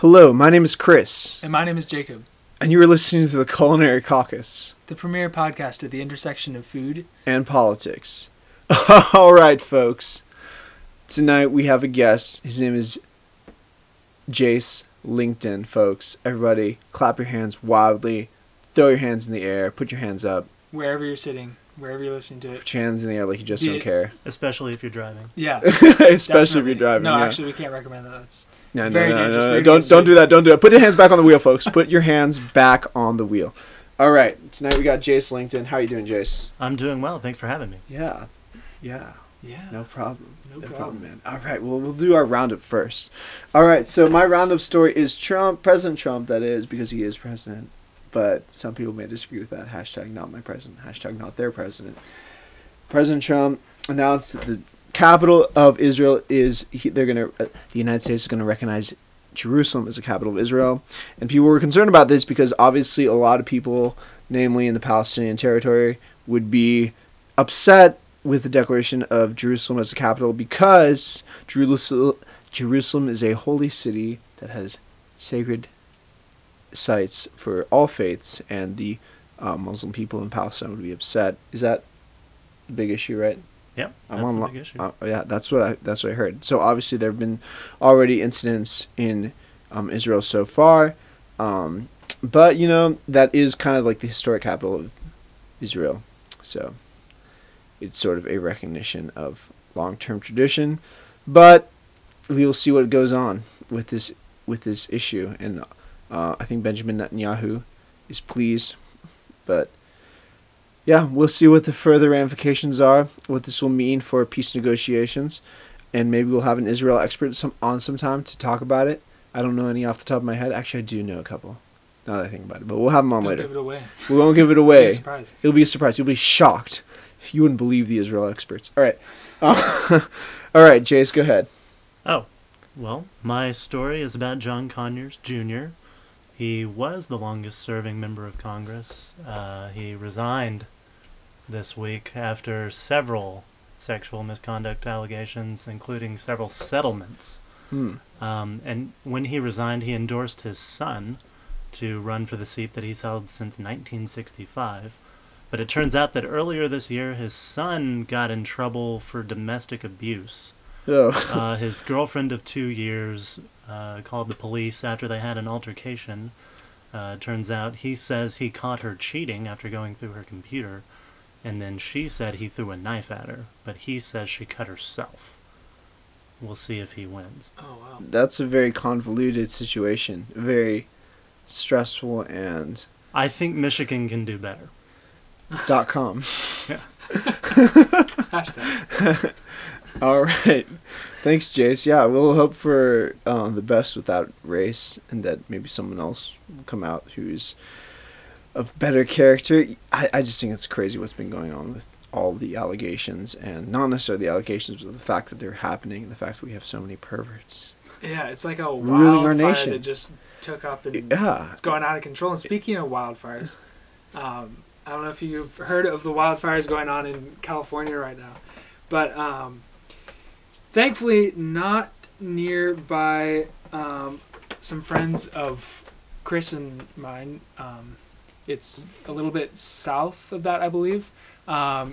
Hello, my name is Chris. And my name is Jacob. And you are listening to the Culinary Caucus, the premier podcast at the intersection of food and politics. All right, folks. Tonight we have a guest. His name is Jace Lington, folks. Everybody, clap your hands wildly. Throw your hands in the air. Put your hands up. Wherever you're sitting, wherever you're listening to it. Put your hands in the air like you just don't care. Especially if you're driving. Yeah. Especially if you're driving. No, actually, we can't recommend that. That's... No, don't do that. Don't do that. Put your hands back on the wheel, folks. Put your hands back on the wheel. All right. Tonight we got Jace Lington. How are you doing, Jace? I'm doing well. Thanks for having me. Yeah. No problem, man. All right. Well, we'll do our roundup first. All right. So my roundup story is Trump, President Trump, that is, because he is president. But some people may disagree with that. Hashtag not my president. Hashtag not their president. President Trump announced that the capital of Israel is the United States is going to recognize Jerusalem as the capital of Israel, and people were concerned about this because obviously a lot of people, namely in the Palestinian territory, would be upset with the declaration of Jerusalem as the capital because Jerusalem is a holy city that has sacred sites for all faiths, and the Muslim people in Palestine would be upset. Is that a big issue, right? Yeah, that's what I heard. So obviously there have been already incidents in Israel so far, but you know that is kind of like the historic capital of Israel. So it's sort of a recognition of long-term tradition, but we will see what goes on with this issue. And I think Benjamin Netanyahu is pleased, but. Yeah, we'll see what the further ramifications are, what this will mean for peace negotiations, and maybe we'll have an Israel expert sometime to talk about it. I don't know any off the top of my head. Actually, I do know a couple, now that I think about it, but we'll have them on later. Don't give it away. We won't give it away. It'll be a surprise. It'll be a surprise. You'll be shocked. You wouldn't believe the Israel experts. All right. All right, Jace, go ahead. Oh, well, my story is about John Conyers Jr. He was the longest-serving member of Congress. He resigned this week after several sexual misconduct allegations, including several settlements. And when he resigned, he endorsed his son to run for the seat that he's held since 1965. But it turns out that earlier this year, his son got in trouble for domestic abuse. His girlfriend of 2 years called the police after they had an altercation. Turns out he says he caught her cheating after going through her computer, and then she said he threw a knife at her, but he says she cut herself. We'll see if he wins. Oh, wow. That's a very convoluted situation. Very stressful, and... I think Michigan can do better. .com. Yeah. Hashtag. All right. Thanks, Jace. Yeah, we'll hope for the best with that race, and that maybe someone else will come out who's of better character. I just think it's crazy what's been going on with all the allegations, and not necessarily the allegations, but the fact that they're happening and the fact that we have so many perverts. Yeah, it's like a wildfire that just took up and it's gone out of control. And speaking of wildfires, I don't know if you've heard of the wildfires going on in California right now, but... thankfully, not nearby some friends of Chris and mine. It's a little bit south of that, I believe. I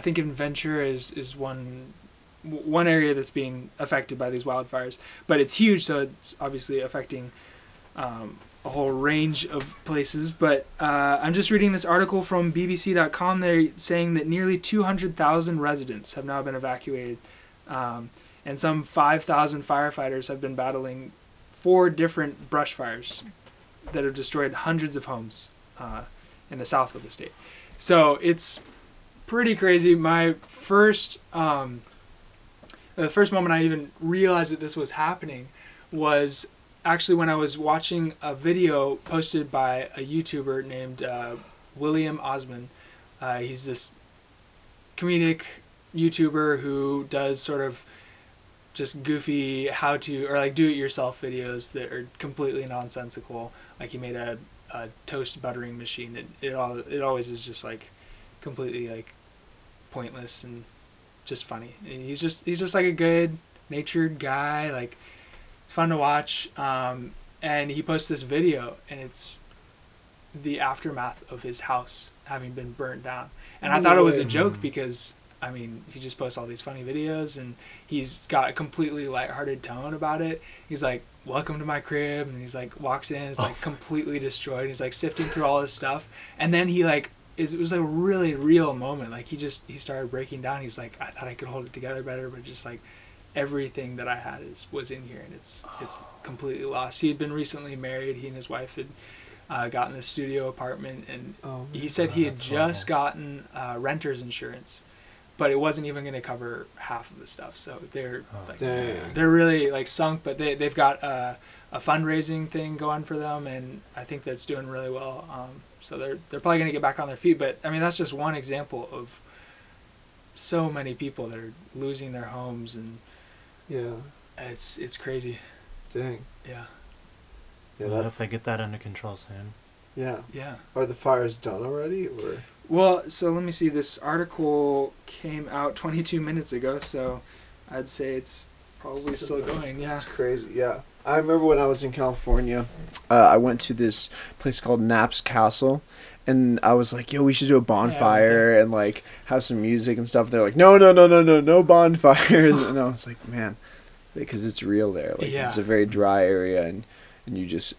think in Ventura is one area that's being affected by these wildfires. But it's huge, so it's obviously affecting a whole range of places. But I'm just reading this article from BBC.com. They're saying that nearly 200,000 residents have now been evacuated. And some 5,000 firefighters have been battling 4 different brush fires that have destroyed hundreds of homes in the south of the state. So it's pretty crazy. My first, the first moment I even realized that this was happening was actually when I was watching a video posted by a YouTuber named William Osman. He's this comedic YouTuber who does sort of just goofy how to, or like do it yourself videos that are completely nonsensical. Like he made a toast buttering machine. It always is just like completely like pointless and just funny. And he's just like a good natured guy. Like fun to watch. And he posts this video, and it's the aftermath of his house having been burnt down. And I thought it was a joke because, I mean, he just posts all these funny videos, and he's got a completely lighthearted tone about it. He's like, welcome to my crib. And he's like, walks in, it's like completely destroyed. He's like sifting through all this stuff. And then he like, it was a really real moment. Like he started breaking down. He's like, I thought I could hold it together better, but just like everything that I had was in here, and it's completely lost. He had been recently married. He and his wife had gotten a studio apartment, and he said he had just gotten renter's insurance, but it wasn't even going to cover half of the stuff. So they're really like sunk, but they've got a fundraising thing going for them, and I think that's doing really well. So they're probably going to get back on their feet. But I mean, that's just one example of so many people that are losing their homes, and yeah, it's crazy. Dang. Yeah. Yeah. What if they get that under control soon? Yeah. Yeah. Are the fires done already, or? Well, so let me see. This article came out 22 minutes ago, so I'd say it's probably still going. Yeah. It's crazy. Yeah. I remember when I was in California, I went to this place called Knapp's Castle, and I was like, yo, we should do a bonfire and like have some music and stuff. They're like, no bonfires. And I was like, man, because it's real there. Like it's a very dry area, and you just,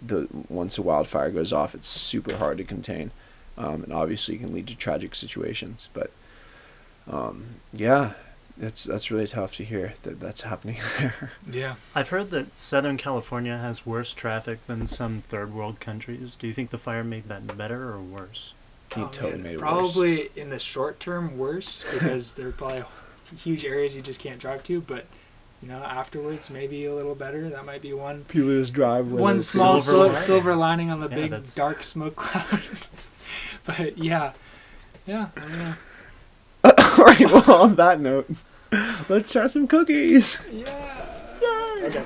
once a wildfire goes off, it's super hard to contain. And obviously it can lead to tragic situations, but yeah. That's really tough to hear that that's happening there. Yeah. I've heard that Southern California has worse traffic than some third world countries. Do you think the fire made that better or worse? Probably in the short term worse, because there are probably huge areas you just can't drive to, but you know, afterwards maybe a little better. That might be one. People just drive with one small silver lining on the big dark smoke cloud. But yeah. Yeah, I don't know. All right, well, on that note, let's try some cookies. Yeah. Yay. Okay.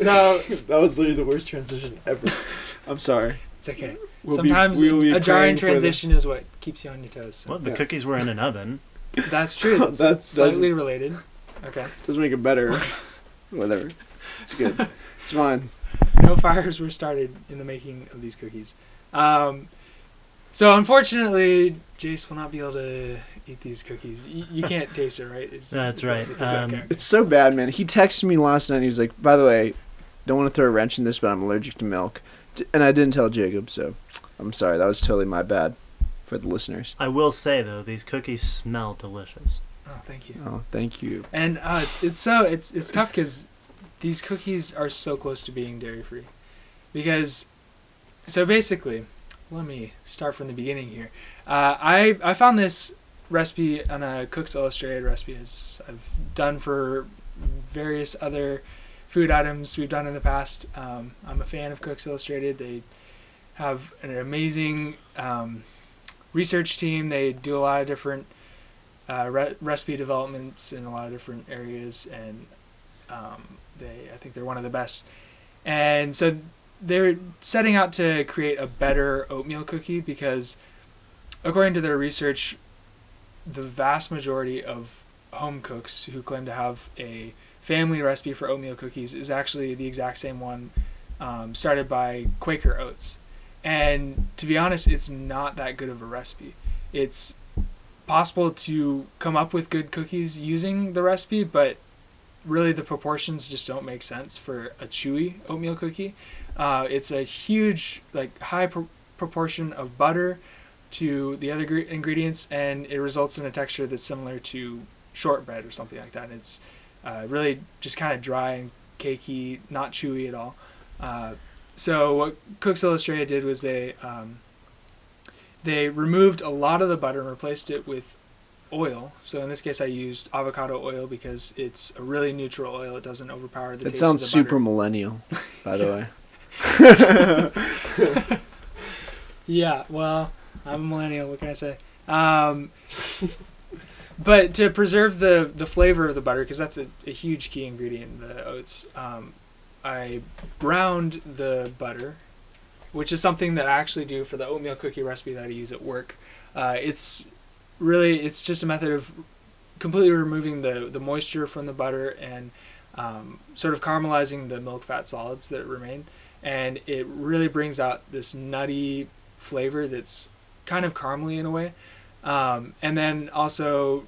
So that was literally the worst transition ever. I'm sorry. It's okay. Sometimes a jarring transition is what keeps you on your toes. So. Well, the cookies were in an oven. That's true. That's slightly related. Okay. Doesn't make it better. Whatever. It's good. It's fine. No fires were started in the making of these cookies. So unfortunately, Jace will not be able to eat these cookies. You can't taste it, right? That's right. It's so bad, man. He texted me last night. He was like, by the way, don't want to throw a wrench in this, but I'm allergic to milk. And I didn't tell Jacob, so I'm sorry. That was totally my bad for the listeners. I will say, though, these cookies smell delicious. Oh, thank you. Oh, thank you. And it's tough because these cookies are so close to being dairy-free. Because, so basically... Let me start from the beginning here. I found this recipe on a Cook's Illustrated recipe, as I've done for various other food items we've done in the past. I'm a fan of Cook's Illustrated. They have an amazing research team. They do a lot of different recipe developments in a lot of different areas, and I think they're one of the best. And so they're setting out to create a better oatmeal cookie because, according to their research, the vast majority of home cooks who claim to have a family recipe for oatmeal cookies is actually the exact same one started by Quaker Oats. And to be honest, it's not that good of a recipe. It's possible to come up with good cookies using the recipe, but really the proportions just don't make sense for a chewy oatmeal cookie. It's a huge, high proportion of butter to the other ingredients, and it results in a texture that's similar to shortbread or something like that. And it's really just kind of dry and cakey, not chewy at all. So what Cook's Illustrated did was they removed a lot of the butter and replaced it with oil. So in this case, I used avocado oil because it's a really neutral oil. It doesn't overpower the taste of the butter. It sounds super millennial, by the way. Yeah, well, I'm a millennial, what can I say? But to preserve the flavor of the butter, because that's a huge key ingredient in the oats, I browned the butter, which is something that I actually do for the oatmeal cookie recipe that I use at work. It's just a method of completely removing the moisture from the butter and sort of caramelizing the milk fat solids that remain, and it really brings out this nutty flavor that's kind of caramely in a way. And then also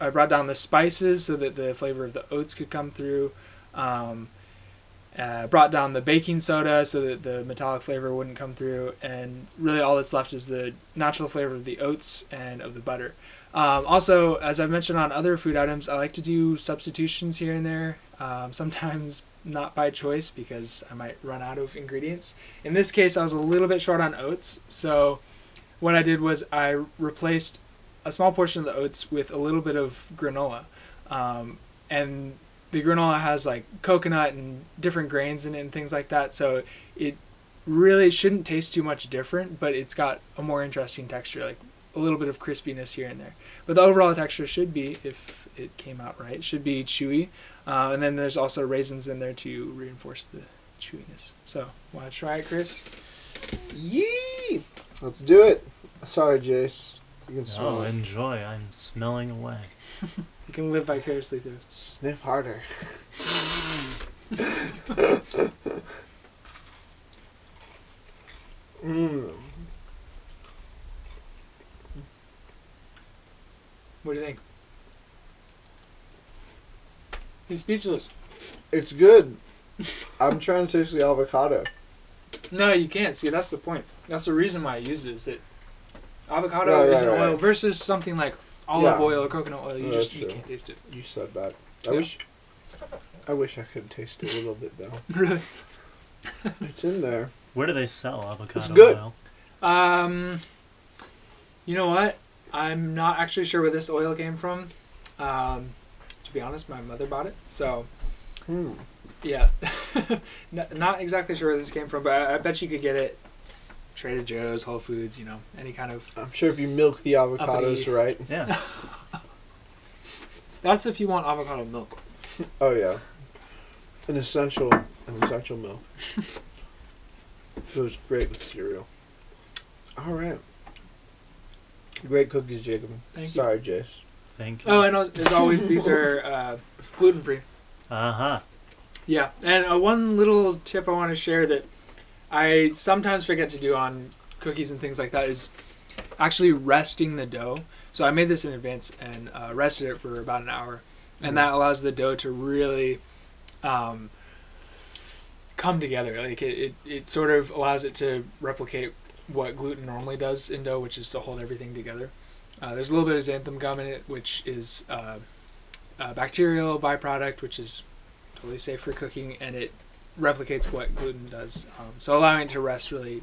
I brought down the spices so that the flavor of the oats could come through. Brought down the baking soda so that the metallic flavor wouldn't come through, and really all that's left is the natural flavor of the oats and of the butter. Also, as I've mentioned on other food items, I like to do substitutions here and there, sometimes not by choice because I might run out of ingredients. In this case, I was a little bit short on oats, so what I did was I replaced a small portion of the oats with a little bit of granola. And the granola has like coconut and different grains in it and things like that, so it really shouldn't taste too much different, but it's got a more interesting texture, like a little bit of crispiness here and there. But the overall texture should be, if it came out right, should be chewy. And then there's also raisins in there to reinforce the chewiness. So, want to try it, Chris? Yee! Let's do it. Sorry, Jace. You can smell it. Oh, enjoy. I'm smelling away. You can live vicariously through it. Sniff harder. Mmm. What do you think? He's speechless. It's good. I'm trying to taste the avocado. No, you can't. See, that's the point. That's the reason why I use it, is that avocado is an oil versus something like olive oil or coconut oil. You can't taste it. You said that. I wish I could taste it a little bit, though. Really? It's in there. Where do they sell avocado it's good. Oil? You know what? I'm not actually sure where this oil came from. To be honest, my mother bought it. So, yeah. Not exactly sure where this came from, but I bet you could get it Trader Joe's, Whole Foods, you know, any kind of... I'm sure if you milk the avocados, right? Yeah. That's if you want avocado milk. Oh, yeah. An essential milk. Goes great with cereal. All right. Great cookies, Jacob. Sorry, Jace. Thank you. Oh, and as always, these are gluten-free. Uh-huh. Yeah, and one little tip I want to share that I sometimes forget to do on cookies and things like that is actually resting the dough. So I made this in advance and rested it for about an hour. And that allows the dough to really come together. Like it sort of allows it to replicate what gluten normally does in dough, which is to hold everything together. There's a little bit of xanthan gum in it, which is a bacterial byproduct, which is totally safe for cooking, and it replicates what gluten does. So allowing it to rest really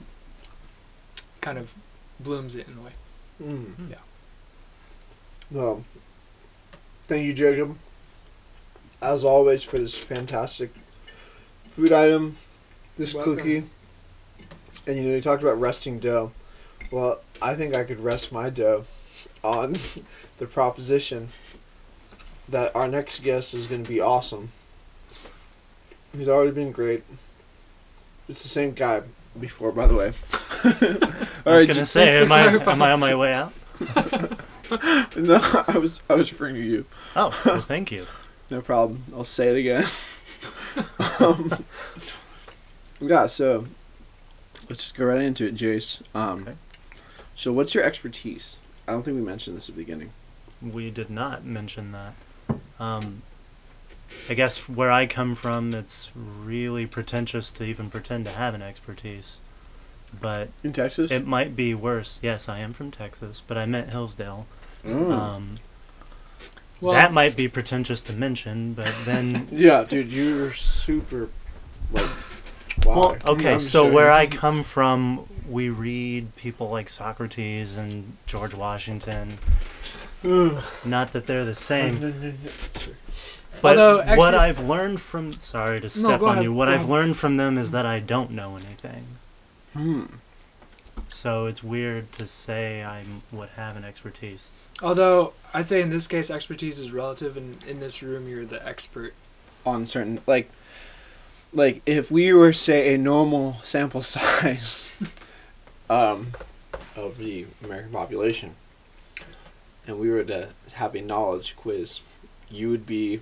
kind of blooms it in a way. Yeah. Well, thank you, Jacob, as always, for this fantastic food item, this cookie. And, you know, you talked about resting dough. Well, I think I could rest my dough on the proposition that our next guest is going to be awesome. He's already been great. It's the same guy before, by the way. I was going to say, am I on my way out? No, I was referring to you. Oh, well, thank you. No problem. I'll say it again. Yeah, so... let's just go right into it, Jace. Okay. So what's your expertise? I don't think we mentioned this at the beginning. We did not mention that. I guess where I come from, it's really pretentious to even pretend to have an expertise. But in Texas? It might be worse. Yes, I am from Texas, but I meant Hillsdale. Well, that might be pretentious to mention, but then... Yeah, dude, you're super... like, well, okay, so where I come from, we read people like Socrates and George Washington. Not that they're the same. But what I've learned from... sorry to step on you. What I've learned from them is that I don't know anything. So it's weird to say I would have an expertise. Although, I'd say in this case, expertise is relative, and in this room, you're the expert. On certain... Like, if we were, say, a normal sample size of the American population, and we were to have a knowledge quiz, you would be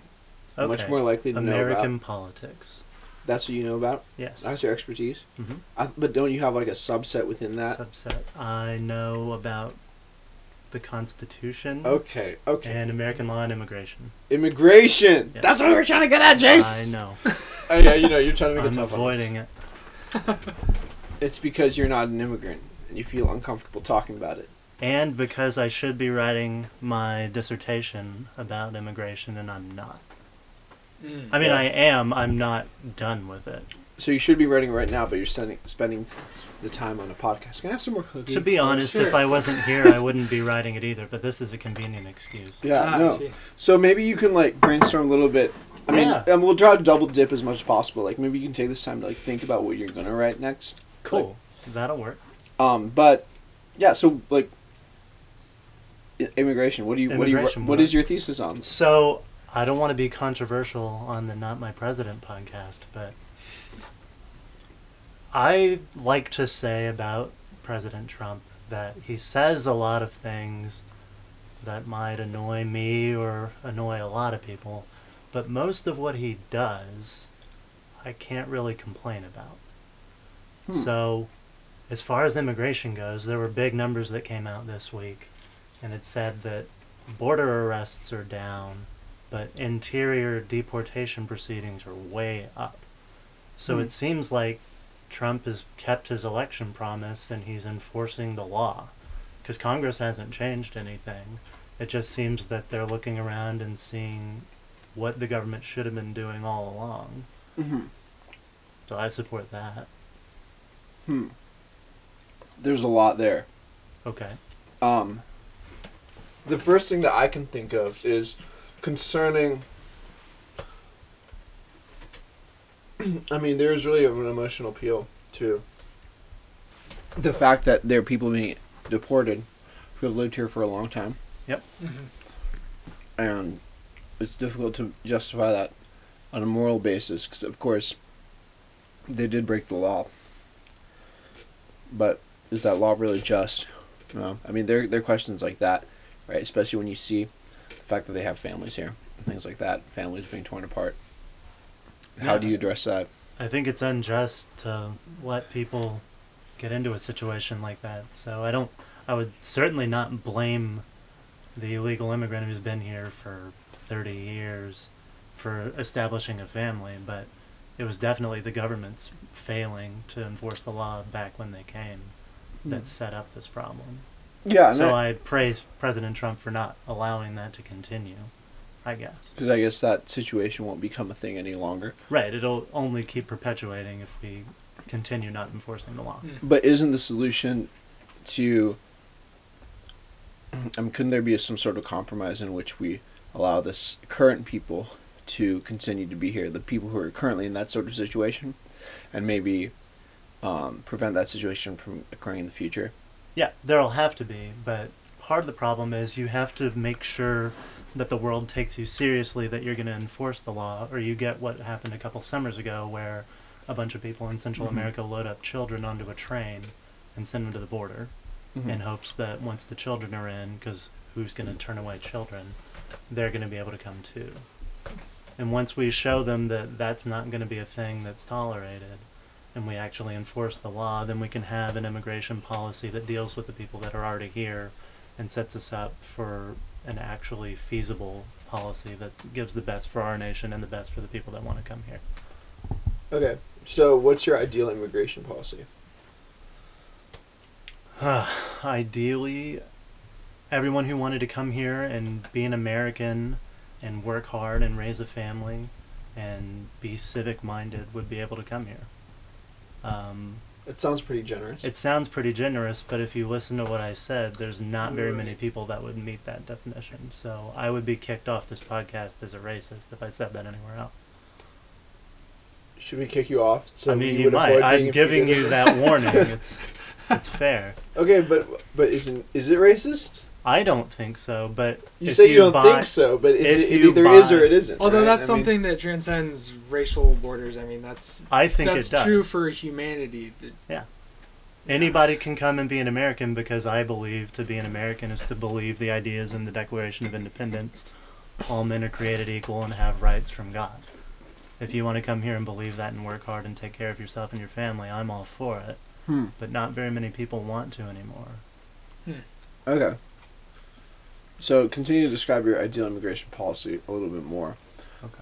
Okay. Much more likely to know about American politics. That's what you know about? Yes. That's your expertise? Mm-hmm. But don't you have like a subset within that? Subset. I know about the Constitution. Okay, okay. And American law and immigration. Immigration! Yes. That's what we were trying to get at, Jace! I know. Oh, yeah, you know, you're trying to make a tough one. I'm avoiding it. It's because you're not an immigrant and you feel uncomfortable talking about it. And because I should be writing my dissertation about immigration and I'm not. I mean, yeah. I am. I'm not done with it. So you should be writing right now, but you're spending the time on a podcast. Can I have some more cookies? To be honest, sure. If I wasn't here, I wouldn't be writing it either, but this is a convenient excuse. Yeah, no. So maybe you can, like, brainstorm a little bit. I mean, and we'll try to double dip as much as possible. Like, maybe you can take this time to, like, think about what you're going to write next. Cool. Like, that'll work. But, yeah, so, like, immigration. What is your thesis on? So... I don't want to be controversial on the Not My President podcast, but I like to say about President Trump that he says a lot of things that might annoy me or annoy a lot of people, but most of what he does, I can't really complain about. So, as far as immigration goes, there were big numbers that came out this week, and it said that border arrests are down, but interior deportation proceedings are way up. So it seems like Trump has kept his election promise and he's enforcing the law, because Congress hasn't changed anything. It just seems that they're looking around and seeing what the government should have been doing all along. So I support that. There's a lot there. Okay. The first thing that I can think of is concerning, I mean, there's really an emotional appeal to the fact that there are people being deported who have lived here for a long time. Yep. And it's difficult to justify that on a moral basis because, of course, they did break the law. But is that law really just? No. I mean, there are questions like that, right? Especially when you see the fact that they have families here, things like that, families being torn apart. How do you address that? I think it's unjust to let people get into a situation like that. So I would certainly not blame the illegal immigrant who's been here for 30 years for establishing a family, but it was definitely the government's failing to enforce the law back when they came that set up this problem. Yeah, so I praise President Trump for not allowing that to continue, I guess. Because I guess that situation won't become a thing any longer. Right, it'll only keep perpetuating if we continue not enforcing the law. But isn't the solution to... couldn't there be some sort of compromise in which we allow the current people to continue to be here, the people who are currently in that sort of situation, and maybe prevent that situation from occurring in the future? Yeah, there'll have to be, but part of the problem is you have to make sure that the world takes you seriously, that you're going to enforce the law, or you get what happened a couple summers ago where a bunch of people in Central America load up children onto a train and send them to the border in hopes that once the children are in, because who's going to turn away children, they're going to be able to come too. And once we show them that that's not going to be a thing that's tolerated, and we actually enforce the law, then we can have an immigration policy that deals with the people that are already here and sets us up for an actually feasible policy that gives the best for our nation and the best for the people that want to come here. Okay, so what's your ideal immigration policy? Ideally, everyone who wanted to come here and be an American and work hard and raise a family and be civic-minded would be able to come here. It sounds pretty generous. It sounds pretty generous, but if you listen to what I said, there's not very many people that would meet that definition. So I would be kicked off this podcast as a racist if I said that anywhere else. Should we kick you off? So I mean, you might. I'm giving you that warning. It's fair. Okay, but is it racist? I don't think so, but... You say you don't think so, but it either is or it isn't. Although that's something that transcends racial borders. I mean, that's true for humanity. Yeah. Anybody can come and be an American because I believe to be an American is to believe the ideas in the Declaration of Independence all men are created equal and have rights from God. If you want to come here and believe that and work hard and take care of yourself and your family, I'm all for it. But not very many people want to anymore. Okay. So continue to describe your ideal immigration policy a little bit more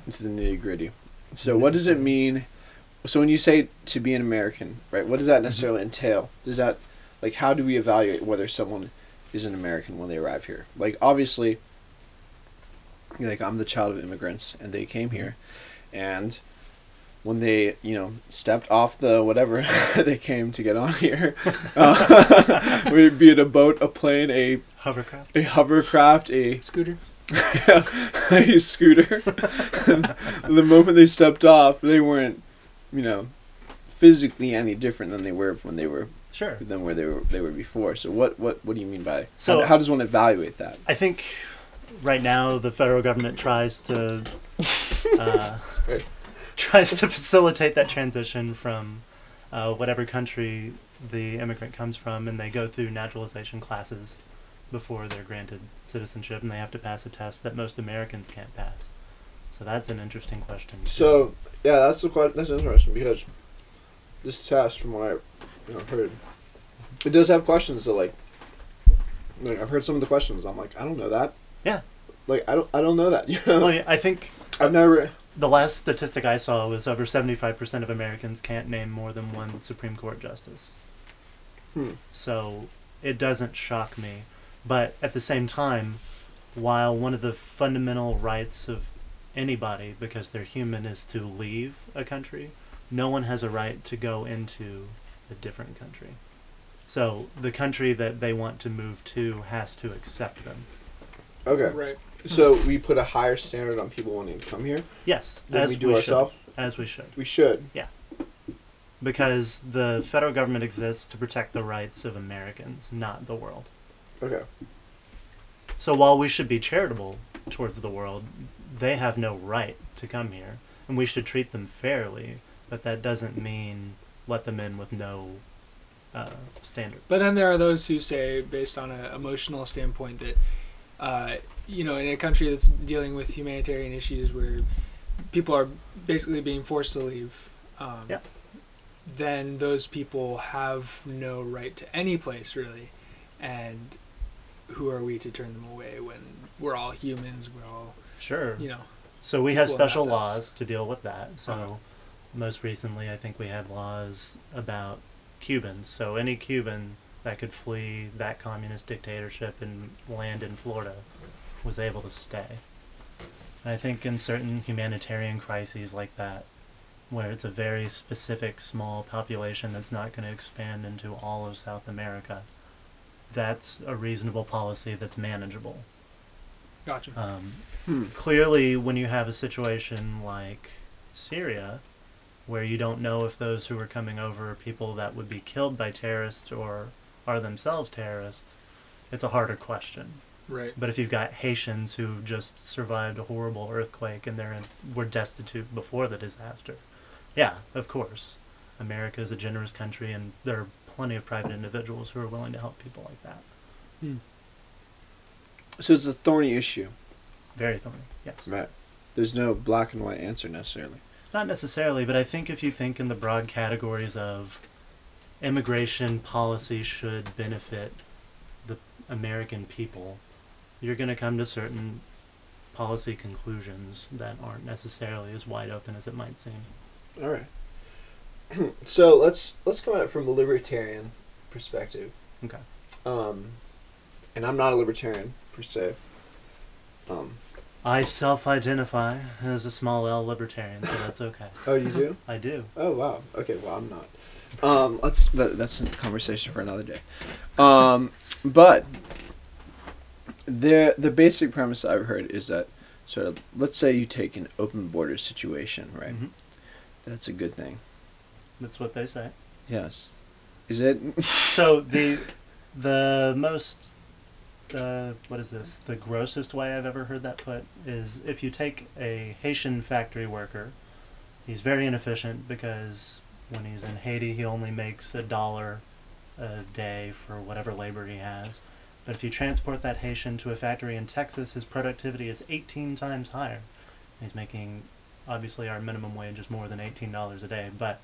into the nitty-gritty. So what does it mean? So when you say to be an American, right, what does that necessarily entail? Does that, like, how do we evaluate whether someone is an American when they arrive here? Like, obviously, like, I'm the child of immigrants, and they came here, and when they, you know, stepped off the whatever they came to get on here, we'd be in a boat, a plane, a hovercraft, a scooter, a scooter. The moment they stepped off, they weren't, you know, physically any different than they were when they were than where they were before. So what do you mean by how does one evaluate that? I think right now the federal government tries to. Tries to facilitate that transition from whatever country the immigrant comes from, and they go through naturalization classes before they're granted citizenship, and they have to pass a test that most Americans can't pass. So that's an interesting question. So, yeah, that's interesting, because this test, from what I heard, it does have questions that, like, I've heard some of the questions, I'm like, I don't know that. Yeah. Like, I don't know that. You know? Well, yeah, I think... I've never... The last statistic I saw was over 75% of Americans can't name more than one Supreme Court justice. So it doesn't shock me. But at the same time, while one of the fundamental rights of anybody, because they're human, is to leave a country, no one has a right to go into a different country. So the country that they want to move to has to accept them. Okay. Right. So we put a higher standard on people wanting to come here? Yes. As we do ourselves? As we should. We should. Yeah. Because the federal government exists to protect the rights of Americans, not the world. Okay. So while we should be charitable towards the world, they have no right to come here, and we should treat them fairly, but that doesn't mean let them in with no standard. But then there are those who say, based on an emotional standpoint, that... you know, in a country that's dealing with humanitarian issues where people are basically being forced to leave, then those people have no right to any place, really. And who are we to turn them away when we're all humans, we're all... Sure. You know. So we have special laws to deal with that. So most recently, I think we had laws about Cubans. So any Cuban that could flee that communist dictatorship and land in Florida was able to stay. And I think in certain humanitarian crises like that, where it's a very specific small population that's not going to expand into all of South America, that's a reasonable policy that's manageable. Gotcha. Clearly, when you have a situation like Syria, where you don't know if those who are coming over are people that would be killed by terrorists or are themselves terrorists, it's a harder question. Right. But if you've got Haitians who just survived a horrible earthquake and were destitute before the disaster, yeah, of course. America is a generous country, and there are plenty of private individuals who are willing to help people like that. So it's a thorny issue. Very thorny, yes. Right. There's no black and white answer necessarily. Not necessarily, but I think if you think in the broad categories of immigration policy should benefit the American people, you're going to come to certain policy conclusions that aren't necessarily as wide open as it might seem. All right. So let's come at it from a libertarian perspective. Okay. And I'm not a libertarian per se. I self-identify as a small L libertarian, so that's okay. Oh, you do? I do. Oh, wow. Okay, well, I'm not. That's a conversation for another day. But the basic premise I've heard is that, sort of, let's say you take an open border situation, right? That's a good thing. That's what they say. Yes. Is it? So the most, what is this? The grossest way I've ever heard that put is if you take a Haitian factory worker, he's very inefficient because... When he's in Haiti, he only makes $1 a day for whatever labor he has. But if you transport that Haitian to a factory in Texas, his productivity is 18 times higher. He's making, obviously, our minimum wage is more than $18 a day, but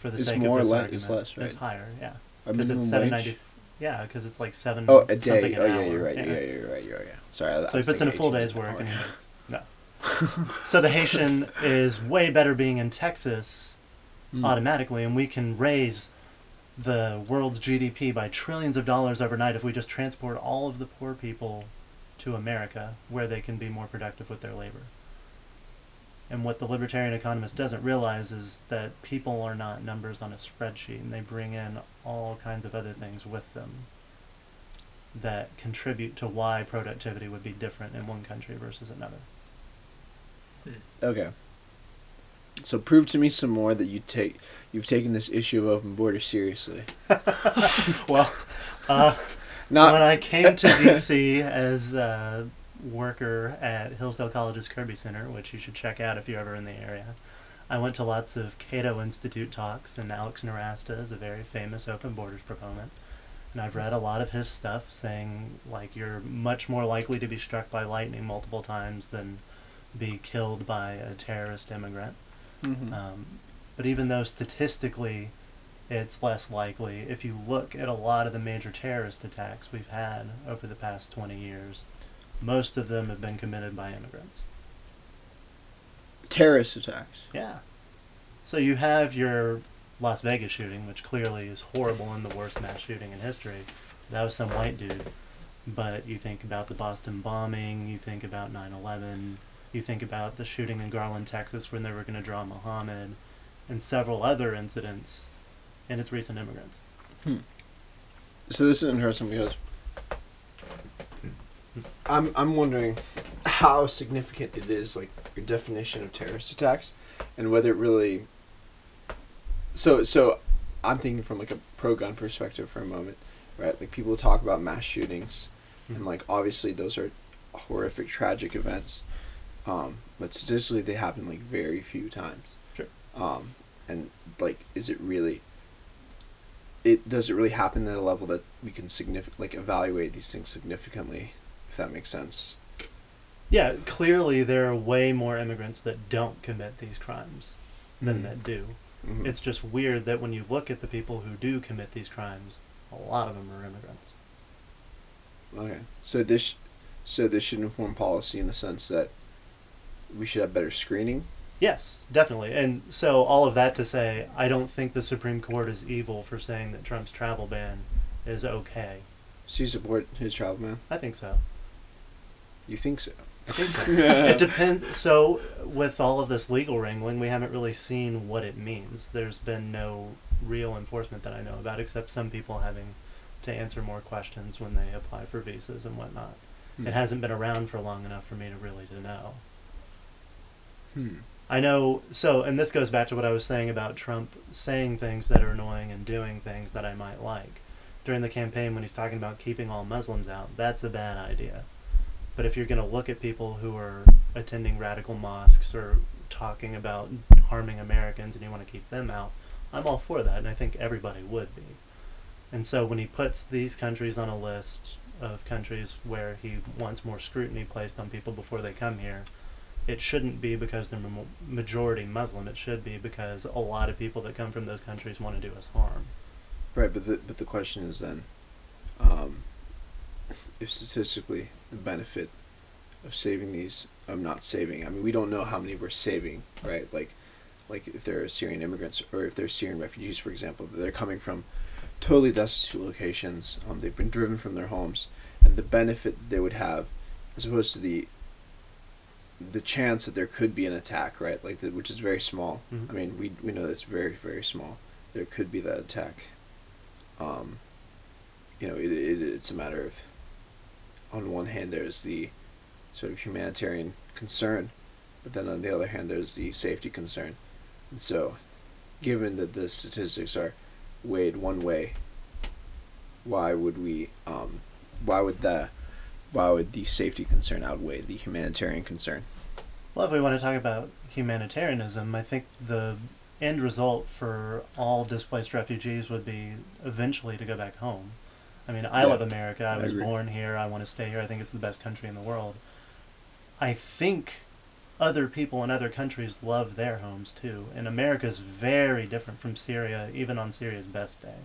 for the sake of this argument, it's higher, yeah. Our minimum it's wage? Yeah, because it's like seven. Oh, a day. Oh, yeah, you're right. Yeah, yeah. Sorry. So he puts in a full day's work. And he makes, So the Haitian is way better being in Texas automatically, and we can raise the world's GDP by trillions of dollars overnight if we just transport all of the poor people to America, where they can be more productive with their labor. And what the libertarian economist doesn't realize is that people are not numbers on a spreadsheet, and they bring in all kinds of other things with them that contribute to why productivity would be different in one country versus another. Okay. So prove to me some more that you've taken this issue of open border seriously. Well, when I came to D.C. as a worker at Hillsdale College's Kirby Center, which you should check out if you're ever in the area, I went to lots of Cato Institute talks, and Alex Narasta is a very famous open borders proponent. And I've read a lot of his stuff saying, like, you're much more likely to be struck by lightning multiple times than be killed by a terrorist immigrant. But even though statistically it's less likely, if you look at a lot of the major terrorist attacks we've had over the past 20 years, most of them have been committed by immigrants. Terrorist attacks? Yeah. So you have your Las Vegas shooting, which clearly is horrible and the worst mass shooting in history. That was some white dude. But you think about the Boston bombing, you think about 9/11, you think about the shooting in Garland, Texas, when they were going to draw Muhammad, and several other incidents, and it's recent immigrants. So this is interesting because I'm wondering how significant it is, like, your definition of terrorist attacks, and whether it really... So I'm thinking from, like, a pro-gun perspective for a moment, right? Like, people talk about mass shootings, and, like, obviously those are horrific, tragic events. But statistically, they happen, like, very few times. Sure. And, like, is it really... Does it really happen at a level that we can evaluate these things significantly, if that makes sense? Yeah, clearly there are way more immigrants that don't commit these crimes than that do. It's just weird that when you look at the people who do commit these crimes, a lot of them are immigrants. Okay. So this should inform policy in the sense that we should have better screening? Yes, definitely. And so all of that to say, I don't think the Supreme Court is evil for saying that Trump's travel ban is okay. So you support his travel ban? I think so. You think so? I think so. It depends. So with all of this legal wrangling, we haven't really seen what it means. There's been no real enforcement that I know about, except some people having to answer more questions when they apply for visas and whatnot. It hasn't been around for long enough for me to really know. I know, so, and this goes back to what I was saying about Trump saying things that are annoying and doing things that I might like. During the campaign, when he's talking about keeping all Muslims out, that's a bad idea. But if you're going to look at people who are attending radical mosques or talking about harming Americans and you want to keep them out, I'm all for that, and I think everybody would be. And so when he puts these countries on a list of countries where he wants more scrutiny placed on people before they come here, it shouldn't be because they're majority Muslim. It should be because a lot of people that come from those countries want to do us harm. Right, but the question is then, if statistically the benefit of saving these, of not saving, I mean, we don't know how many we're saving, right? Like if they're Syrian immigrants or if they're Syrian refugees, for example, they're coming from totally destitute locations. They've been driven from their homes, and the benefit they would have, as opposed to the chance that there could be an attack, right? Like that, which is very small. I mean, we know that's very, very small. There could be that attack. You know, it's a matter of, on one hand, there's the sort of humanitarian concern, but then on the other hand, there's the safety concern. And so, given that the statistics are weighed one way, why would the safety concern outweigh the humanitarian concern? Well, if we want to talk about humanitarianism, I think the end result for all displaced refugees would be eventually to go back home. I mean, I love America. I was born here. I want to stay here. I think it's the best country in the world. I think other people in other countries love their homes too. And America's very different from Syria, even on Syria's best day.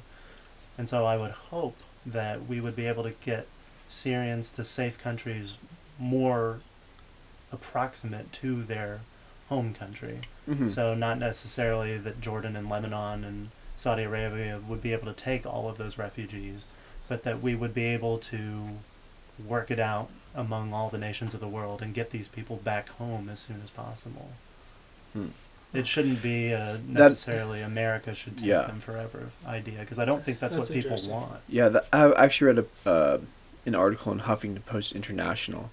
And so I would hope that we would be able to get Syrians to safe countries more approximate to their home country. Mm-hmm. So not necessarily that Jordan and Lebanon and Saudi Arabia would be able to take all of those refugees, but that we would be able to work it out among all the nations of the world and get these people back home as soon as possible. Hmm. It shouldn't be necessarily America should take them forever idea, because I don't think that's what people want. Yeah, I actually read an article in Huffington Post International,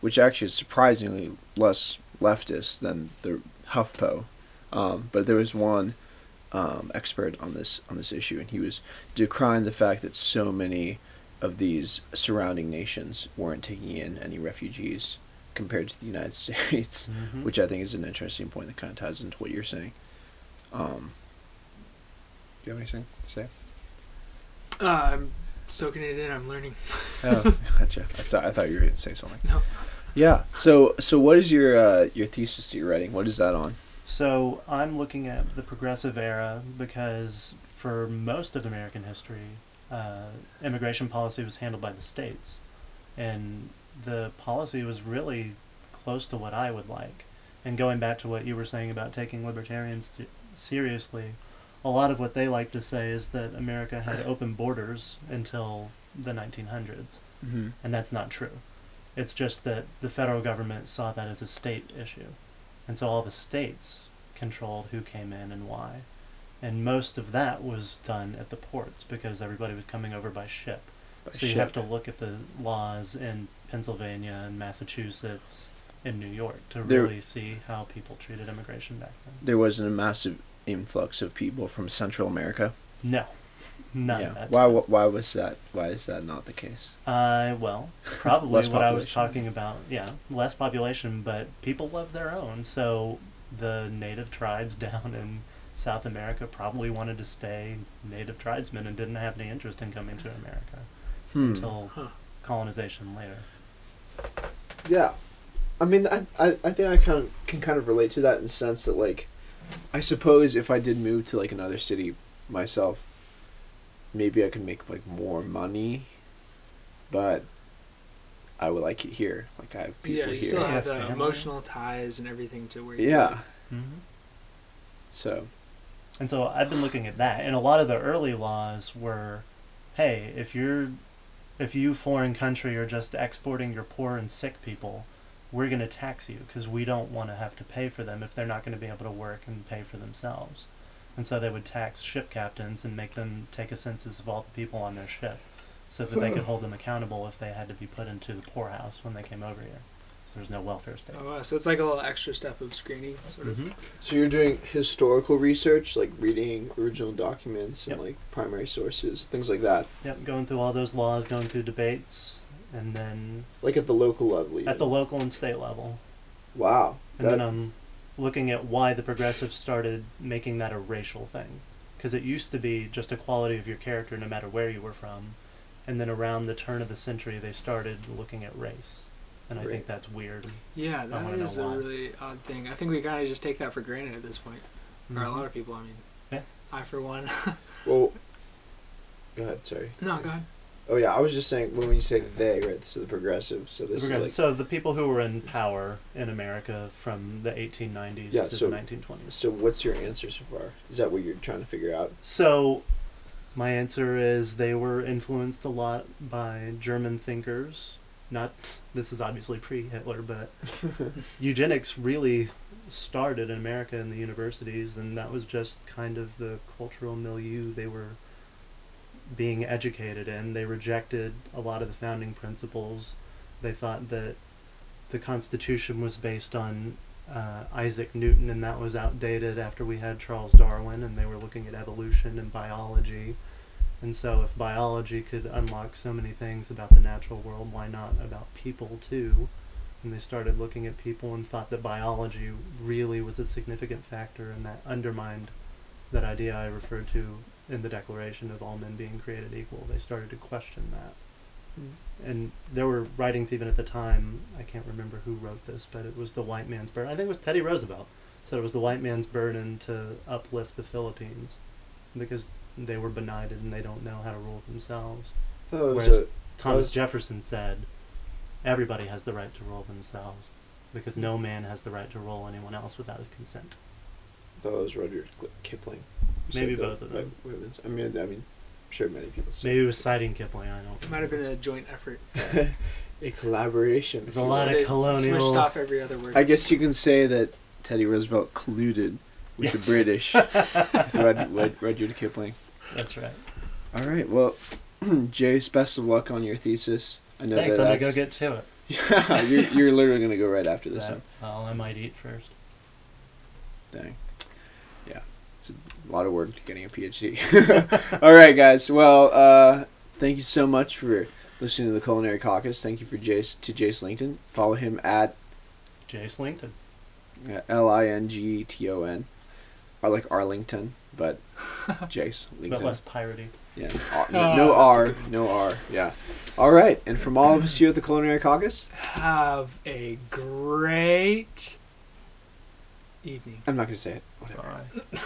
which actually is surprisingly less leftist than the HuffPo, but there was one expert on this issue, and he was decrying the fact that so many of these surrounding nations weren't taking in any refugees compared to the United States, mm-hmm. which I think is an interesting point that kind of ties into what you're saying. Do you have anything to say? I'm soaking it in. I'm learning. Oh, gotcha. I thought you were going to say something. No. Yeah. So what is your thesis that you're writing? What is that on? So I'm looking at the Progressive Era because for most of American history, immigration policy was handled by the states, and the policy was really close to what I would like. And going back to what you were saying about taking libertarians seriously, a lot of what they like to say is that America had open borders until the 1900s, mm-hmm. and that's not true. It's just that the federal government saw that as a state issue, and so all the states controlled who came in and why. And most of that was done at the ports because everybody was coming over by ship. You have to look at the laws in Pennsylvania and Massachusetts and New York to really see how people treated immigration back then. There wasn't a massive influx of people from Central America? No. None of that. Why was that? Why is that not the case? Well, probably what population. I was talking about. Yeah, less population, but people love their own. So the native tribes down in South America probably wanted to stay native tribesmen and didn't have any interest in coming to America until colonization later. Yeah. I mean, I think I can kind of relate to that in the sense that, like, I suppose if I did move to, like, another city myself, maybe I could make, like, more money, but I would like it here. Like, I have people here. Yeah, you still have the emotional ties and everything to where you live. Mm-hmm. So... And so I've been looking at that, and a lot of the early laws were, hey, if you foreign country are just exporting your poor and sick people, we're going to tax you because we don't want to have to pay for them if they're not going to be able to work and pay for themselves. And so they would tax ship captains and make them take a census of all the people on their ship so that they could hold them accountable if they had to be put into the poorhouse when they came over here. There's no welfare state. Oh, wow. So it's like a little extra step of screening, sort of. So you're doing historical research, like reading original documents and like primary sources, things like that. Yep, going through all those laws, going through debates, and then... Like at the local level? At the local and state level. Wow. And then I'm looking at why the progressives started making that a racial thing. Because it used to be just a quality of your character no matter where you were from. And then around the turn of the century, they started looking at race. And I think that's weird. Yeah, that is a really odd thing. I think we kind of just take that for granted at this point. Mm-hmm. Or a lot of people, I mean. Yeah. I, for one. Well, go ahead, sorry. No, go ahead. Oh, yeah, I was just saying, when you say they, right, so the progressives. So this is like... So the people who were in power in America from the 1890s to the 1920s. So what's your answer so far? Is that what you're trying to figure out? So my answer is they were influenced a lot by German thinkers. Not, this is obviously pre-Hitler, but eugenics really started in America in the universities, and that was just kind of the cultural milieu they were being educated in. They rejected a lot of the founding principles. They thought that the Constitution was based on Isaac Newton, and that was outdated after we had Charles Darwin, and they were looking at evolution and biology. And so if biology could unlock so many things about the natural world, why not about people too? And they started looking at people and thought that biology really was a significant factor, and that undermined that idea I referred to in the Declaration of all men being created equal. They started to question that. And there were writings even at the time, I can't remember who wrote this, but it was the white man's burden. I think it was Teddy Roosevelt. So it was the white man's burden to uplift the Philippines because they were benighted and they don't know how to rule themselves. Whereas Thomas Jefferson said, everybody has the right to rule themselves because no man has the right to rule anyone else without his consent. I thought it was Rudyard Kipling. Maybe both of them. I mean, I'm sure many people say maybe it was citing Kipling, I don't know. It might have been a joint effort. A collaboration. There's a lot of colonial... Smushed off every other word. I guess you can say that Teddy Roosevelt colluded with the British. With Rudyard Kipling. That's right. All right, well, Jace, best of luck on your thesis. I know thanks, I'm going to go get to it. Yeah, you're literally going to go right after this one. Well, I might eat first. Dang. Yeah. It's a lot of work getting a PhD. All right, guys. Well, thank you so much for listening to the Culinary Caucus. Thank you to Jace Lington. Follow him at Jace Lington. Lington. Or like Arlington, but Jace Lington. But less piratey. Yeah. No R. Yeah. All right. And from all of us here at the Culinary Caucus, have a great evening. I'm not going to say it. Whatever. Bye.